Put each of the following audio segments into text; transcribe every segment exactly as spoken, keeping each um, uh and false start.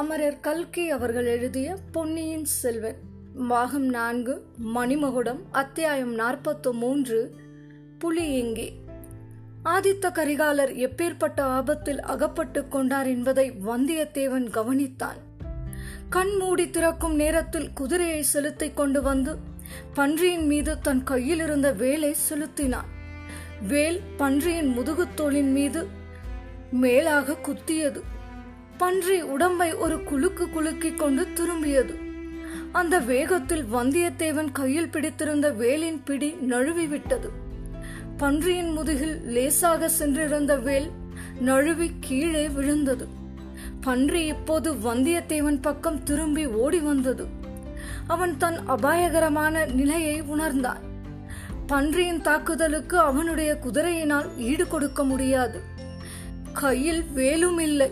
அமரர் கல்கி அவர்கள் எழுதிய பொன்னியின் செல்வன் பாகம் நான்கு, மணிமகுடம், அத்தியாயம் நாற்பத்தி மூன்று, புலியேங்கி. ஆதித்த கரிகாலர் எப்பேற்பட்ட ஆபத்தில் அகப்பட்டு கொண்டார் என்பதை வந்தியத்தேவன் கவனித்தான். கண் மூடி திறக்கும் நேரத்தில் குதிரையை செலுத்தி கொண்டு வந்து பன்றியின் மீது தன் கையில் இருந்த வேலை செலுத்தினான். வேல் பன்றியின் முதுகுத்தோளின் மீது மேலாக குத்தியது. பன்றி உடம்பை ஒரு குலுக்கு குலுக்கி கொண்டு திரும்பியது. அந்த வேகத்தில் வந்தியத்தேவன் கையில் பிடித்திருந்த வேலின் பிடி நழுவி விட்டது. பன்றியின் முதுகில் லேசாக சென்றிருந்த வேல் நழுவி கீழே விழுந்தது. பன்றி இப்போது வந்தியத்தேவன் பக்கம் திரும்பி ஓடி வந்தது. அவன் தன் அபாயகரமான நிலையை உணர்ந்தான். பன்றியின் தாக்குதலுக்கு அவனுடைய குதிரையினால் ஈடு கொடுக்க முடியாது. கையில் வேலும் இல்லை.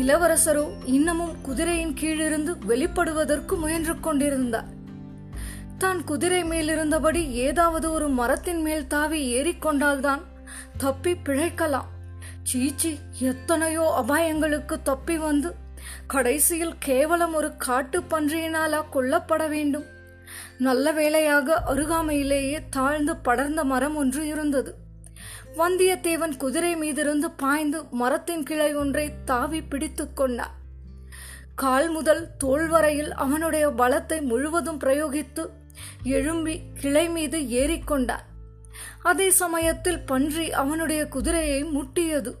இளவரசரோ இன்னமும் குதிரையின் கீழிருந்து வெளிப்படுவதற்கு முயன்று கொண்டிருந்தார். தான் குதிரை மேலிருந்தபடி ஏதாவது ஒரு மரத்தின் மேல் தாவி ஏறிக்கொண்டால்தான் தப்பி பிழைக்கலாம். சீச்சி, எத்தனையோ அபாயங்களுக்கு தப்பி வந்து கடைசியில் கேவலம் ஒரு காட்டு பன்றியினாலா கொல்லப்பட வேண்டும். நல்ல வேளையாக அருகாமையிலேயே தாழ்ந்து படர்ந்த மரம் ஒன்று இருந்தது. வந்தியத்தேவன் குதிரை மீதிருந்து பாய்ந்து மரத்தின் கிளை ஒன்றை தாவி பிடித்து கொண்டான். கால் முதல் தோள் வரையில் அவனுடைய பலத்தை முழுவதும் பிரயோகித்து எழும்பி கிளை மீது ஏறிக்கொண்டான். அதே சமயத்தில் பன்றி அவனுடைய குதிரையை முட்டியது.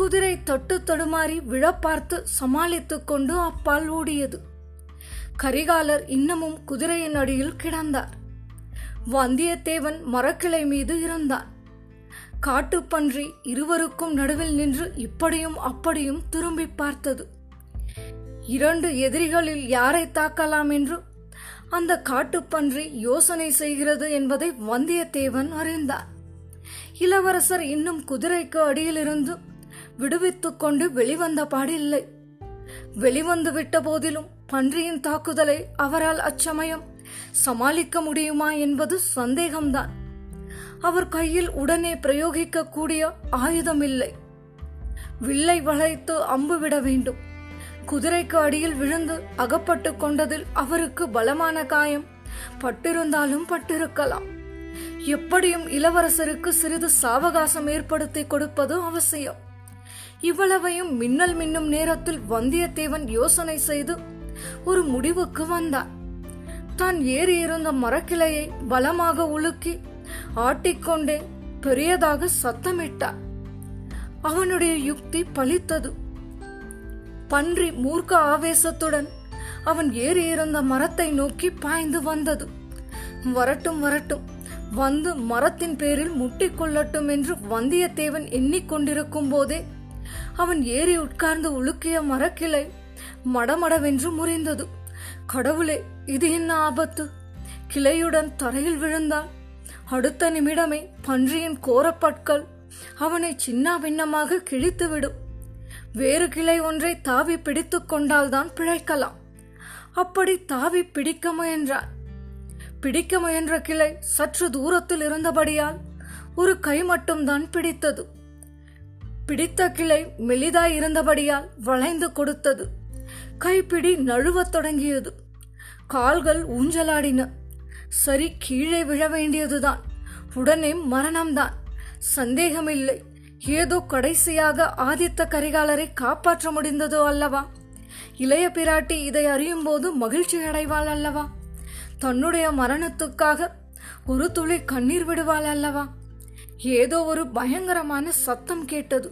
குதிரை தட்டு தடுமாறி விழ பார்த்து சமாளித்து கொண்டு அப்பால் ஓடியது. கரிகாலர் இன்னமும் குதிரையின் அடியில் கிடந்தார். வந்தியத்தேவன் மரக்கிளை மீது இருந்தான். காட்டுப்பன்றி இருவருக்கும் நடுவில் நின்று இப்படியும் அப்படியும் திரும்பி பார்த்தது. இரண்டு எதிரிகளில் யாரை தாக்கலாம் என்று அந்த காட்டுப்பன்றி யோசனை செய்கிறது என்பதை வந்தியத்தேவன் அறிந்தார். இளவரசர் இன்னும் குதிரைக்கு அடியிலிருந்து விடுவித்துக் கொண்டு வெளிவந்த பாடில்லை. வெளிவந்து விட்ட போதிலும் பன்றியின் தாக்குதலை அவரால் அச்சமயம் சமாளிக்க முடியுமா என்பது சந்தேகம்தான். அவர் கையில் உடனே பிரயோகிக்க கூடிய ஆயுதம் இல்லை. வில்லை வளைத்து அம்பு விட வேண்டும். குதிரைக்கு அடியில் விழுந்து அகப்பட்டு கொண்டதில் அவருக்கு பலமான காயம் பட்டிருந்தாலும் பட்டிருக்கலாம். எப்படியும் இளவரசருக்கு சிறிது சாவகாசம் ஏற்படுத்தி கொடுப்பது அவசியம். இவ்வளவையும் மின்னல் மின்னும் நேரத்தில் வந்தியத்தேவன் யோசனை செய்து ஒரு முடிவுக்கு வந்தார். தான் ஏறி இருந்த மரக்கிளையை பலமாக உலுக்கி ஆட்டிக்கொண்டே பெரியதாக சத்தமிட்டார். அவனுடைய யுக்தி பலித்தது. பன்றி மூர்க்க ஆவேசத்துடன் அவன் ஏறி இருந்த மரத்தை நோக்கி பாய்ந்து வந்தது. வரட்டும் வரட்டும், வந்து மரத்தின் பேரில் முட்டிக்கொள்ளட்டும் என்று வந்தியத்தேவன் எண்ணிக்கொண்டிருக்கும் போதே அவன் ஏறி உட்கார்ந்து உலுக்கிய மரக்கிளை மடமடவென்று முறிந்தது. கடவுளே, இது என்ன ஆபத்து! கிளையுடன் தரையில் விழுந்தான். அடுத்த நிமிடமே பன்றியின் கோரப்பற்கள் அவனை சின்ன பின்னமாக கிழித்துவிடும். வேறு கிளை ஒன்றை தாவி பிடித்து கொண்டால்தான் பிழைக்கலாம். அப்படி தாவி பிடிக்க முயன்றான். பிடிக்க முயன்ற கிளை சற்று தூரத்தில் இருந்தபடியால் ஒரு கை மட்டும்தான் பிடித்தது. பிடித்த கிளை மெலிதாய் இருந்தபடியால் வளைந்து கொடுத்தது. கைப்பிடி நழுவத் தொடங்கியது. கால்கள் ஊஞ்சலாடின. சரி, கீழே விழ வேண்டியதுதான். உடனே மரணம்தான், சந்தேகமில்லை. ஏதோ கடைசியாக ஆதித்த கரிகாலரை காப்பாற்ற முடிந்ததோ அல்லவா! இளைய பிராட்டி இதை அறியும் போது மகிழ்ச்சி அடைவாள் அல்லவா! தன்னுடைய மரணத்துக்காக ஒரு துளி கண்ணீர் விடுவாள் அல்லவா! ஏதோ ஒரு பயங்கரமான சத்தம் கேட்டது.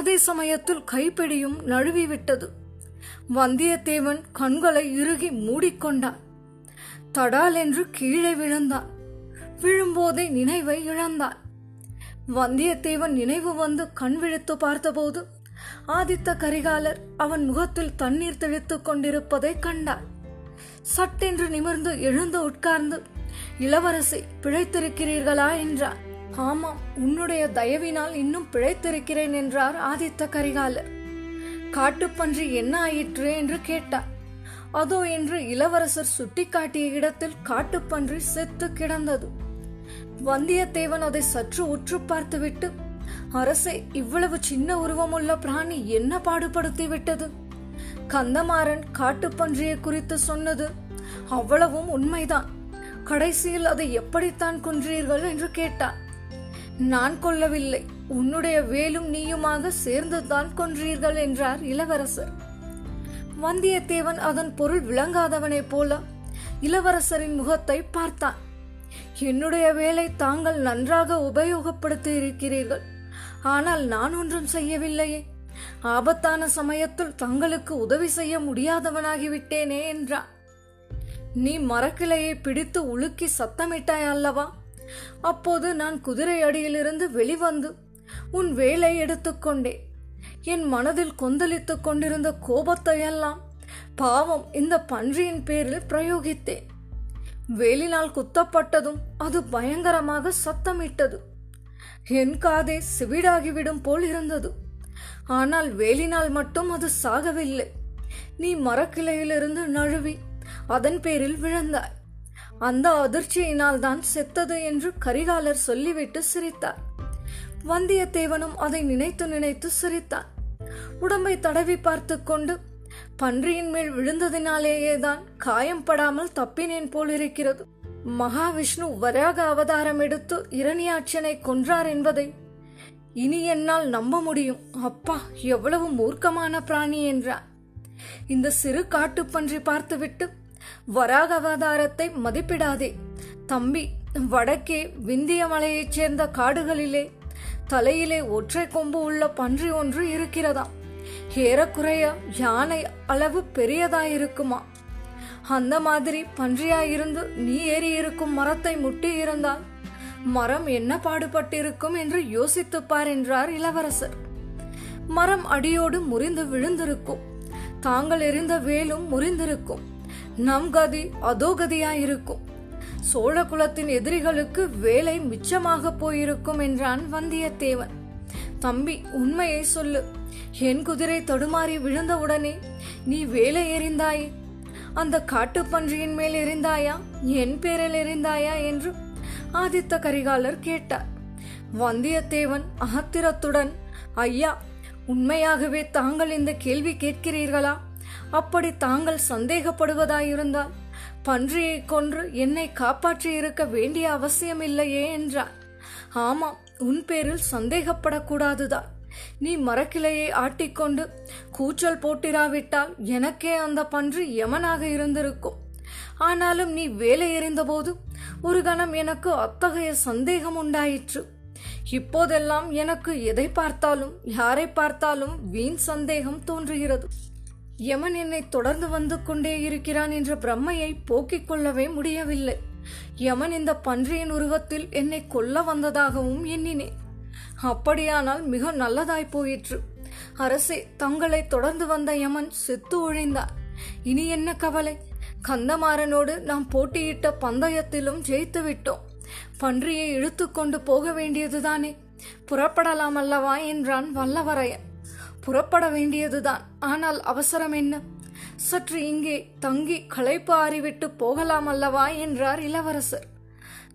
அதே சமயத்தில் கைப்பிடியும் நழுவி விட்டது. வந்தியத்தேவன் கண்களை இறுகி மூடிக்கொண்டான். தடால் என்று கீழே விழுந்தான். விழும்போதே நினைவை இழந்தான். வந்தியத்தேவன் நினைவு வந்து கண் விழித்து பார்த்தபோது ஆதித்த கரிகாலர் அவன் முகத்தில் தண்ணீர் தெளித்து கொண்டிருப்பதை கண்டான். சட்டென்று நிமிர்ந்து எழுந்து உட்கார்ந்து, இளவரசி, பிழைத்திருக்கிறீர்களா என்றார். ஆமாம், உன்னுடைய தயவினால் இன்னும் பிழைத்திருக்கிறேன் என்றார் ஆதித்த கரிகாலர். காட்டுப்பன்றி என்ன ஆயிற்று என்று கேட்டார். அதோ என்று இளவரசர் சுட்டிக்காட்டிய இடத்தில் காட்டுப்பன்றி செத்து கிடந்தது. வந்தியத்தேவன் அதை சற்று உற்று பார்த்துவிட்டு, அரசே, இவ்வளவு சின்ன உருவமுள்ள பிராணி என்ன பாடுபடுத்தி விட்டது! கந்தமாறன் காட்டுப்பன்றியை குறித்து சொன்னது அவ்வளவும் உண்மைதான். கடைசியில் அதை எப்படித்தான் கொன்றீர்கள் என்று கேட்டான். நான் கொல்லவில்லை, உன்னுடைய வேலும் நீயுமாக சேர்ந்துதான் கொன்றீர்கள் என்றார் இளவரசர். வந்தியத்தேவன் அதன் பொருள் விளங்காதவனை போல இளவரசரின் முகத்தை பார்த்தான். என்னுடைய வேலை தாங்கள் நன்றாக உபயோகப்படுத்தி இருக்கிறீர்கள், ஆனால் நான் ஒன்றும் செய்யவில்லையே. ஆபத்தான சமயத்தில் தங்களுக்கு உதவி செய்ய முடியாதவனாகிவிட்டேனே என்றார். நீ மரக்கிளையை பிடித்து உலுக்கி சத்தமிட்டாய் அல்லவா? அப்போது நான் குதிரை அடியிலிருந்து வெளிவந்து உன் வேலை எடுத்துக்கொண்டே என் மனதில் கொந்தளித்துக் கொண்டிருந்த கோபத்தையெல்லாம் பாவம் இந்த பன்றியின் பேரில் பிரயோகித்தேன். வேலினால் குத்தப்பட்டதும் அது பயங்கரமாக சத்தமிட்டது. என் காதை சிவிடாகிவிடும் போல் இருந்தது. ஆனால் வேலினால் மட்டும் அது சாகவில்லை. நீ மரக்கிளையிலிருந்து நழுவி அதன் பேரில் விழுந்தாய். அந்த அதிர்ச்சியினால் தான் செத்தது என்று கரிகாலர் சொல்லிவிட்டு சிரித்தார். வந்தியத்தேவனும் அதை நினைத்து நினைத்து சிரித்தான். உடம்பை தடவி பார்த்து கொண்டு பன்றியின் மேல் விழுந்ததினாலேயேதான் காயம்படாமல் தப்பினேன் போல் இருக்கிறது. மகாவிஷ்ணு வராக அவதாரம் எடுத்து இரணியாட்சனை கொன்றார் என்பதை இனி என்னால் நம்ப முடியும். அப்பா, எவ்வளவு மூர்க்கமான பிராணி என்றார். இந்த சிறு காட்டுப்பன்றி பார்த்துவிட்டு வராக அவதாரத்தை மதிப்பிடாதே தம்பி. வடக்கே விந்திய மலையைச் சேர்ந்த காடுகளிலே தலையிலே ஒற்றை கொம்பு உள்ள பன்றி ஒன்று இருக்கிறதாம். ஏறக்குறைய யானை அளவு பெரியதாயிருக்குமா? அந்த மாதிரி பன்றியாயிருந்து நீ ஏறி இருக்கும் மரத்தை முட்டி இருந்தால் மரம் என்ன பாடுபட்டிருக்கும் என்று யோசித்துப்பார் என்றார் இளவரசர். மரம் அடியோடு முறிந்து விழுந்திருக்கும். தாங்கள் எறிந்த வேலும் முறிந்திருக்கும். நம் கதி அதோ கதியாயிருக்கும். சோழ குலத்தின் எதிரிகளுக்கு வேலை மிச்சமாக போயிருக்கும் என்றான் வந்தியத்தேவன். தம்பி, உண்மையை சொல்லு. என் குதிரை தடுமாறி விழுந்தவுடனே நீ வேலை எறிந்தாயே, அந்த காட்டுப்பன்றியின் மேல் எறிந்தாயா, என் பேரில் எறிந்தாயா என்று ஆதித்த கரிகாலர் கேட்டார். வந்தியத்தேவன் அகத்திரத்துடன், ஐயா, உண்மையாகவே தாங்கள் இந்த கேள்வி கேட்கிறீர்களா? அப்படி தாங்கள் சந்தேகப்படுவதாயிருந்தால் பன்றியை கொன்று என்னை காப்பாற்றி இருக்க வேண்டிய அவசியம் இல்லையே என்றார். ஆமாம், உன் பேரில் சந்தேகப்படக்கூடாதுதான். நீ மரக்கிளையை ஆட்டிக்கொண்டு கூச்சல் போட்டிராவிட்டால் எனக்கே அந்த பன்றி யமனாக இருந்திருக்கும். ஆனாலும் நீ வேலை எறிந்தபோது ஒரு கணம் எனக்கு அத்தகைய சந்தேகம் உண்டாயிற்று. இப்போதெல்லாம் எனக்கு எதை பார்த்தாலும் யாரை பார்த்தாலும் வீண் சந்தேகம் தோன்றுகிறது. யமன் என்னை தொடர்ந்து வந்து கொண்டே இருக்கிறான் என்ற பிரம்மையை போக்கிக் கொள்ளவே முடியவில்லை. யமன் இந்த பன்றியின் உருவத்தில் என்னை கொல்ல வந்ததாகவும் எண்ணினேன். அப்படியானால் மிக நல்லதாய் போயிற்று. அரசே, தங்களை தொடர்ந்து வந்த யமன் செத்து ஒழிந்தார். இனி என்ன கவலை? கந்தமாறனோடு நாம் போட்டியிட்ட பந்தயத்திலும் ஜெயித்து விட்டோம். பன்றியை இழுத்து கொண்டு போக வேண்டியதுதானே, புறப்படலாம் அல்லவா என்றான் வல்லவரையன். புறப்பட வேண்டியதுதான், ஆனால் அவசரம் என்ன? சற்று இங்கே தங்கி களைப்பு ஆறிவிட்டு போகலாம் அல்லவா என்றார் இளவரசர்.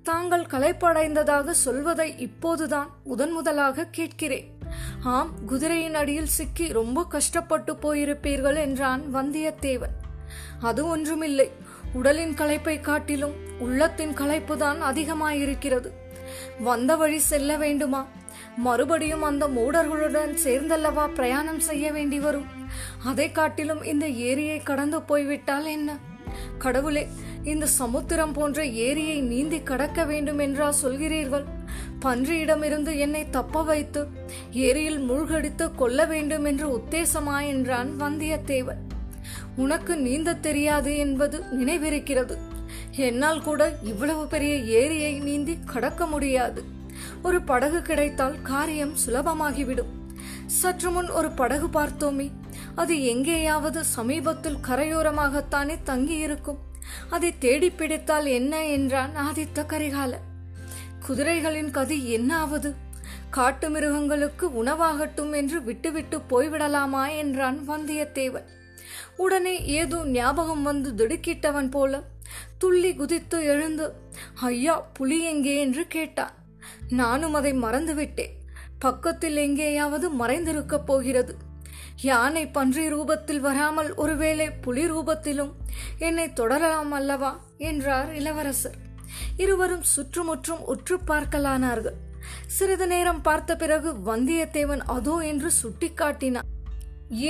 தாங்கள் களைப்படைந்ததாக சொல்வதை இப்போதுதான் முதன் முதலாக கேட்கிறேன். ஆம், குதிரையின் அடியில் சிக்கி ரொம்ப கஷ்டப்பட்டு போயிருப்பீர்கள் என்றான் வந்தியத்தேவன். அது ஒன்றுமில்லை, உடலின் களைப்பை காட்டிலும் உள்ளத்தின் களைப்புதான் அதிகமாயிருக்கிறது. வந்த வழி செல்ல வேண்டுமா? மறுபடியும் அந்த மூடர்களுடன் சேர்ந்தல்லவா பிரயாணம் செய்ய வேண்டி வரும். அதை காட்டிலும் இந்த ஏரியை கடந்து போய்விட்டால் என்ன? கடவுளே, இந்த சமுத்திரம் போன்ற ஏரியை நீந்தி கடக்க வேண்டும் என்றா சொல்கிறீர்கள்? பன்றியிடமிருந்து என்னை தப்ப வைத்து ஏரியில் மூழ்கடித்து கொள்ள வேண்டும் என்று உத்தேசமா என்றான் வந்தியத்தேவன். உனக்கு நீந்த தெரியாது என்பது நினைவிருக்கிறது. என்னால் கூட இவ்வளவு பெரிய ஏரியை நீந்தி கடக்க முடியாது. ஒரு படகு கிடைத்தால் காரியம் சுலபமாகிவிடும். சற்று முன் ஒரு படகு பார்த்தோமே, அது எங்கேயாவது சமீபத்தில் கரையோரமாகத்தானே தங்கி இருக்கும். அதை தேடி பிடித்தால் என்ன என்றான் ஆதித்த கரிகாலர். குதிரைகளின் கதி என்ன ஆவது? காட்டு மிருகங்களுக்கு உணவாகட்டும் என்று விட்டுவிட்டு போய்விடலாமா என்றான் வந்தியத்தேவன். உடனே ஏதோ ஞாபகம் வந்து திடுக்கிட்டவன் போல துள்ளி குதித்து எழுந்து, ஐயா, புலி எங்கே என்று கேட்டான். நானும் அதை மறந்துவிட்டேன். பக்கத்தில் எங்கேயாவது மறைந்திருக்க போகிறது. யானை பன்றி ரூபத்தில் வராமல் ஒருவேளை புலி ரூபத்திலும் என்னை தொடரலாம் அல்லவா என்றார் இளவரசர். இருவரும் சுற்றுமுற்றும் உற்று பார்க்கலானார்கள். சிறிது நேரம் பார்த்த பிறகு வந்தியத்தேவன் அதோ என்று சுட்டி காட்டினான்.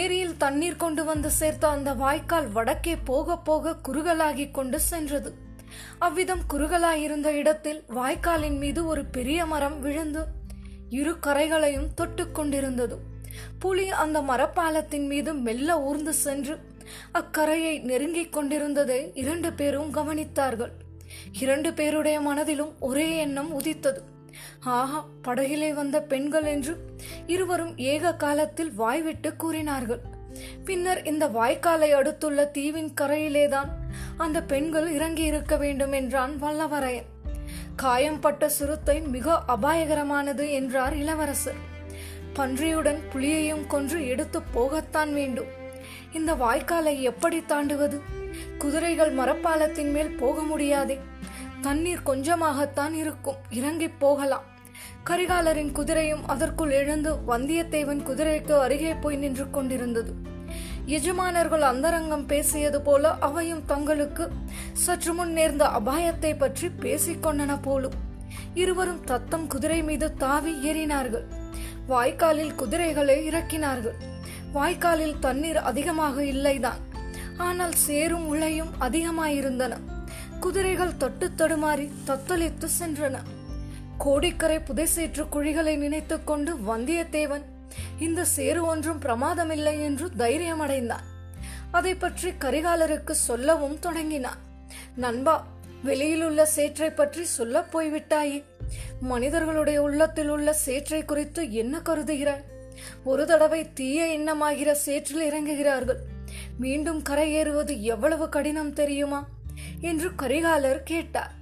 ஏரியில் தண்ணீர் கொண்டு வந்து சேர்த்த அந்த வாய்க்கால் வடக்கே போக போக குறுகலாகி கொண்டு சென்றது. அவ்விதம் குறுகலாயிருந்த இடத்தில் வாய்க்காலின் மீது ஒரு பெரிய மரம் விழுந்து இரு கரைகளையும் தொட்டு கொண்டிருந்தது. புலி அந்த மரப்பாலத்தின் மீது மெல்ல ஊர்ந்து சென்று அக்கரையை நெருங்கிக் கொண்டிருந்ததை இரண்டு பேரும் கவனித்தார்கள். இரண்டு பேருடைய மனதிலும் ஒரே எண்ணம் உதித்தது. ஆஹா, படகிலே வந்த பெண்கள் என்று இருவரும் ஏக காலத்தில் வாய்விட்டு கூறினார்கள். பின்னர் இந்த வாய்க்காலை அடுத்துள்ள தீவின் கரையிலேதான் அந்த பெண்கள் இறங்கி இருக்க வேண்டும் என்றான் வல்லவரையன். காயம்பட்ட சிறுத்தை மிக அபாயகரமானது என்றார் இளவரசர். பன்றியுடன் புலியையும் கொன்று எடுத்து போகத்தான் வேண்டும். இந்த வாய்க்காலை எப்படி தாண்டுவது? குதிரைகள் மரப்பாலத்தின் மேல் போக முடியாதே. தண்ணீர் கொஞ்சமாகத்தான் இருக்கும், இறங்கி போகலாம். கரிகாலரின் குதிரையும் அதற்குள் எழுந்து வந்தியத்தேவன் குதிரைக்கு அருகே போய் நின்று கொண்டிருந்தது. எஜமானர்கள் அந்தரங்கம் பேசியது போல அவையும் தங்களுக்கு சற்று முன் நேர்ந்த அபாயத்தை பற்றி பேசிக்கொண்டன போலும். இருவரும் தத்தம் குதிரை மீது தாவி ஏறினார்கள். வாய்க்காலில் குதிரைகளை இறக்கினார்கள். வாய்க்காலில் தண்ணீர் அதிகமாக இல்லைதான், ஆனால் சேரும் உளையும் அதிகமாயிருந்தன. குதிரைகள் தொட்டு தடுமாறி தத்தளித்து சென்றன. கோடிக்கரை புதைசேற்று குழிகளை நினைத்து கொண்டு வந்தியத்தேவன் இந்த சேறு ஒன்றும் பிரமாதமில்லை என்று தைரியமடைந்தான். அதை பற்றி கரிகாலருக்கு சொல்லவும் தொடங்கினான். நண்பா, வெளியிலுள்ள சேற்றை பற்றி சொல்ல போய்விட்டாயே. மனிதர்களுடைய உள்ளத்தில் உள்ள சேற்றை குறித்து என்ன கருதுகிறாய்? ஒரு தடவை தீய எண்ணமாகிற சேற்றில் இறங்குகிறார்கள். மீண்டும் கரையேறுவது எவ்வளவு கடினம் தெரியுமா என்று கரிகாலர் கேட்டார்.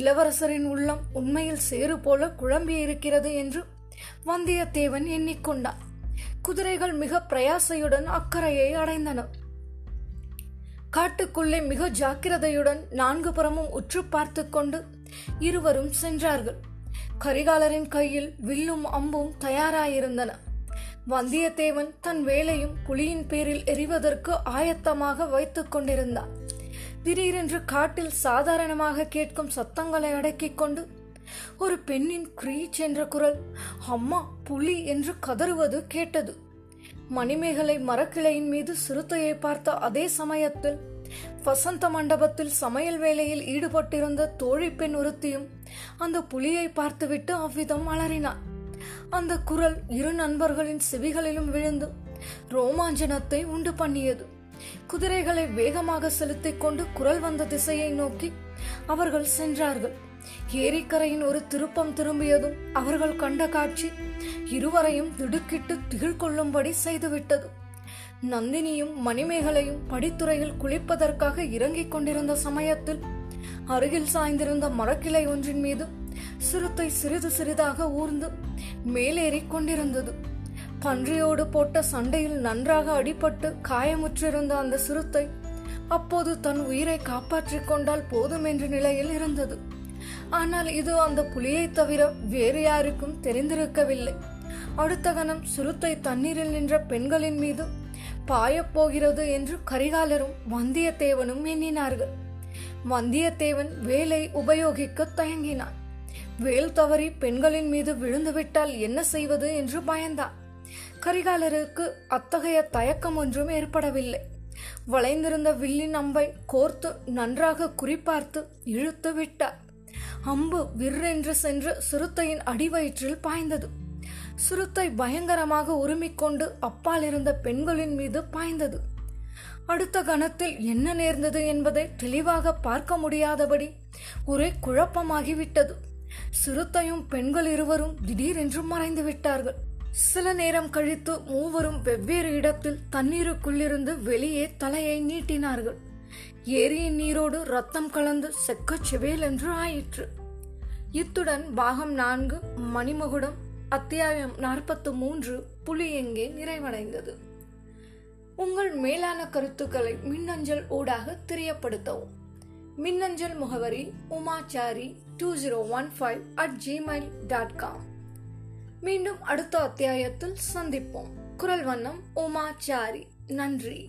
இளவரசரின் உள்ளம் உண்மையில் சேறு போல குழம்பி இருக்கிறது என்று வந்தியத்தேவன் எண்ணிக்கொண்டான். குதிரைகள் மிக பிரயாசையுடன் அக்கறையை அடைந்தன. காட்டுக்குள்ளே மிக ஜாக்கிரதையுடன் நான்கு புறமும் உற்று பார்த்து கொண்டு இருவரும் சென்றார்கள். கரிகாலரின் கையில் வில்லும் அம்பும் தயாராயிருந்தன. வந்தியத்தேவன் தன் வேலையும் புலியின் பேரில் எறிவதற்கு ஆயத்தமாக வைத்துக் கொண்டிருந்தான். திடீரென்று காட்டில் சாதாரணமாக கேட்கும் சத்தங்களை அடக்கிக் கொண்டு ஒரு பெண்ணின் கிரீச் என்ற குரல், அம்மா புலி என்று கதறுவது கேட்டது. மணிமேகலை மரக்கிளையின் மீது சிறுத்தையை பார்த்த அதே சமயத்தில் வசந்த மண்டபத்தில் சமையல் வேலையில் ஈடுபட்டிருந்த தோழி பெண் ஒருத்தியும் அந்த புலியை பார்த்துவிட்டு அவ்விதம் அலறினாள். அந்த குரல் இரு நண்பர்களின் செவிகளிலும் விழுந்து ரோமாஞ்சனத்தை உண்டு பண்ணியது. குதிரைகளை வேகமாக செலுத்திக் கொண்டு குரல் வந்த திசையை நோக்கி அவர்கள் சென்றார்கள். ஏரிக்கரையின் ஒரு திருப்பம் திரும்பியதும் அவர்கள் கண்ட காட்சி இருவரையும் திடுக்கிட்டு திகில்கொள்ளும்படி செய்துவிட்டது. நந்தினியும் மணிமேகலையும் படித்துறையில் குளிப்பதற்காக இறங்கிக் கொண்டிருந்த சமயத்தில் அருகில் சாய்ந்திருந்த மரக்கிளை ஒன்றின் மீது சிறுத்தை சிறிது சிறிதாக ஊர்ந்து மேலேறி கொண்டிருந்தது. பன்றியோடு போட்ட சண்டையில் நன்றாக அடிபட்டு காயமுற்றிருந்த அந்த சிறுத்தை அப்போது தன் உயிரை காப்பாற்றிக் கொண்டால் போதும் என்ற நிலையில் இருந்தது. ஆனால் இது அந்த புலியை தவிர வேறு யாருக்கும் தெரிந்திருக்கவில்லை. அடுத்த கணம் சிறுத்தை தண்ணீரில் நின்ற பெண்களின் மீது பாயப்போகிறது என்று கரிகாலரும் வந்தியத்தேவனும் எண்ணினார்கள். வந்தியத்தேவன் வேலை உபயோகிக்க தயங்கினான். வேல் தவறி பெண்களின் மீது விழுந்துவிட்டால் என்ன செய்வது என்று பயந்தான். கரிகாலருக்கு அத்தகைய தயக்கம் ஒன்றும் ஏற்படவில்லை. வளைந்திருந்த வில்லின் அம்பை கோர்த்து நன்றாக குறிப்பார்த்து இழுத்து விட்டார். அம்பு விற்றென்று சென்று சிறுத்தையின் அடிவயிற்றில் பாய்ந்தது. சிறுத்தை பயங்கரமாக உருமிக்கொண்டு அப்பால் இருந்த பெண்களின் மீது பாய்ந்தது. அடுத்த கணத்தில் என்ன நேர்ந்தது என்பதை தெளிவாக பார்க்க முடியாதபடி ஒரே குழப்பமாகிவிட்டது. சிறுத்தையும் பெண்கள் இருவரும் திடீரென்று மறைந்து விட்டார்கள். சில நேரம் கழித்து மூவரும் வெவ்வேறு இடத்தில் தண்ணீருக்குள்ளிருந்து வெளியே தலையை நீட்டினார்கள். ஏரியின் நீரோடு ரத்தம் கலந்து செக்க செவேல் என்று ஆயிற்று. இத்துடன் பாகம் நான்கு மணிமகுடம் அத்தியாயம் நாற்பத்து மூன்று புலி எங்கே நிறைவடைந்தது. உங்கள் மேலான கருத்துக்களை மின்னஞ்சல் ஊடாக தெரியப்படுத்தவும். மின்னஞ்சல் முகவரி Uma sorry two zero one five at Gmail dot com. மீண்டும் அடுத்த அத்தியாயத்தில் சந்திப்போம். குரல் வண்ணம் உமா சாரி. நன்றி.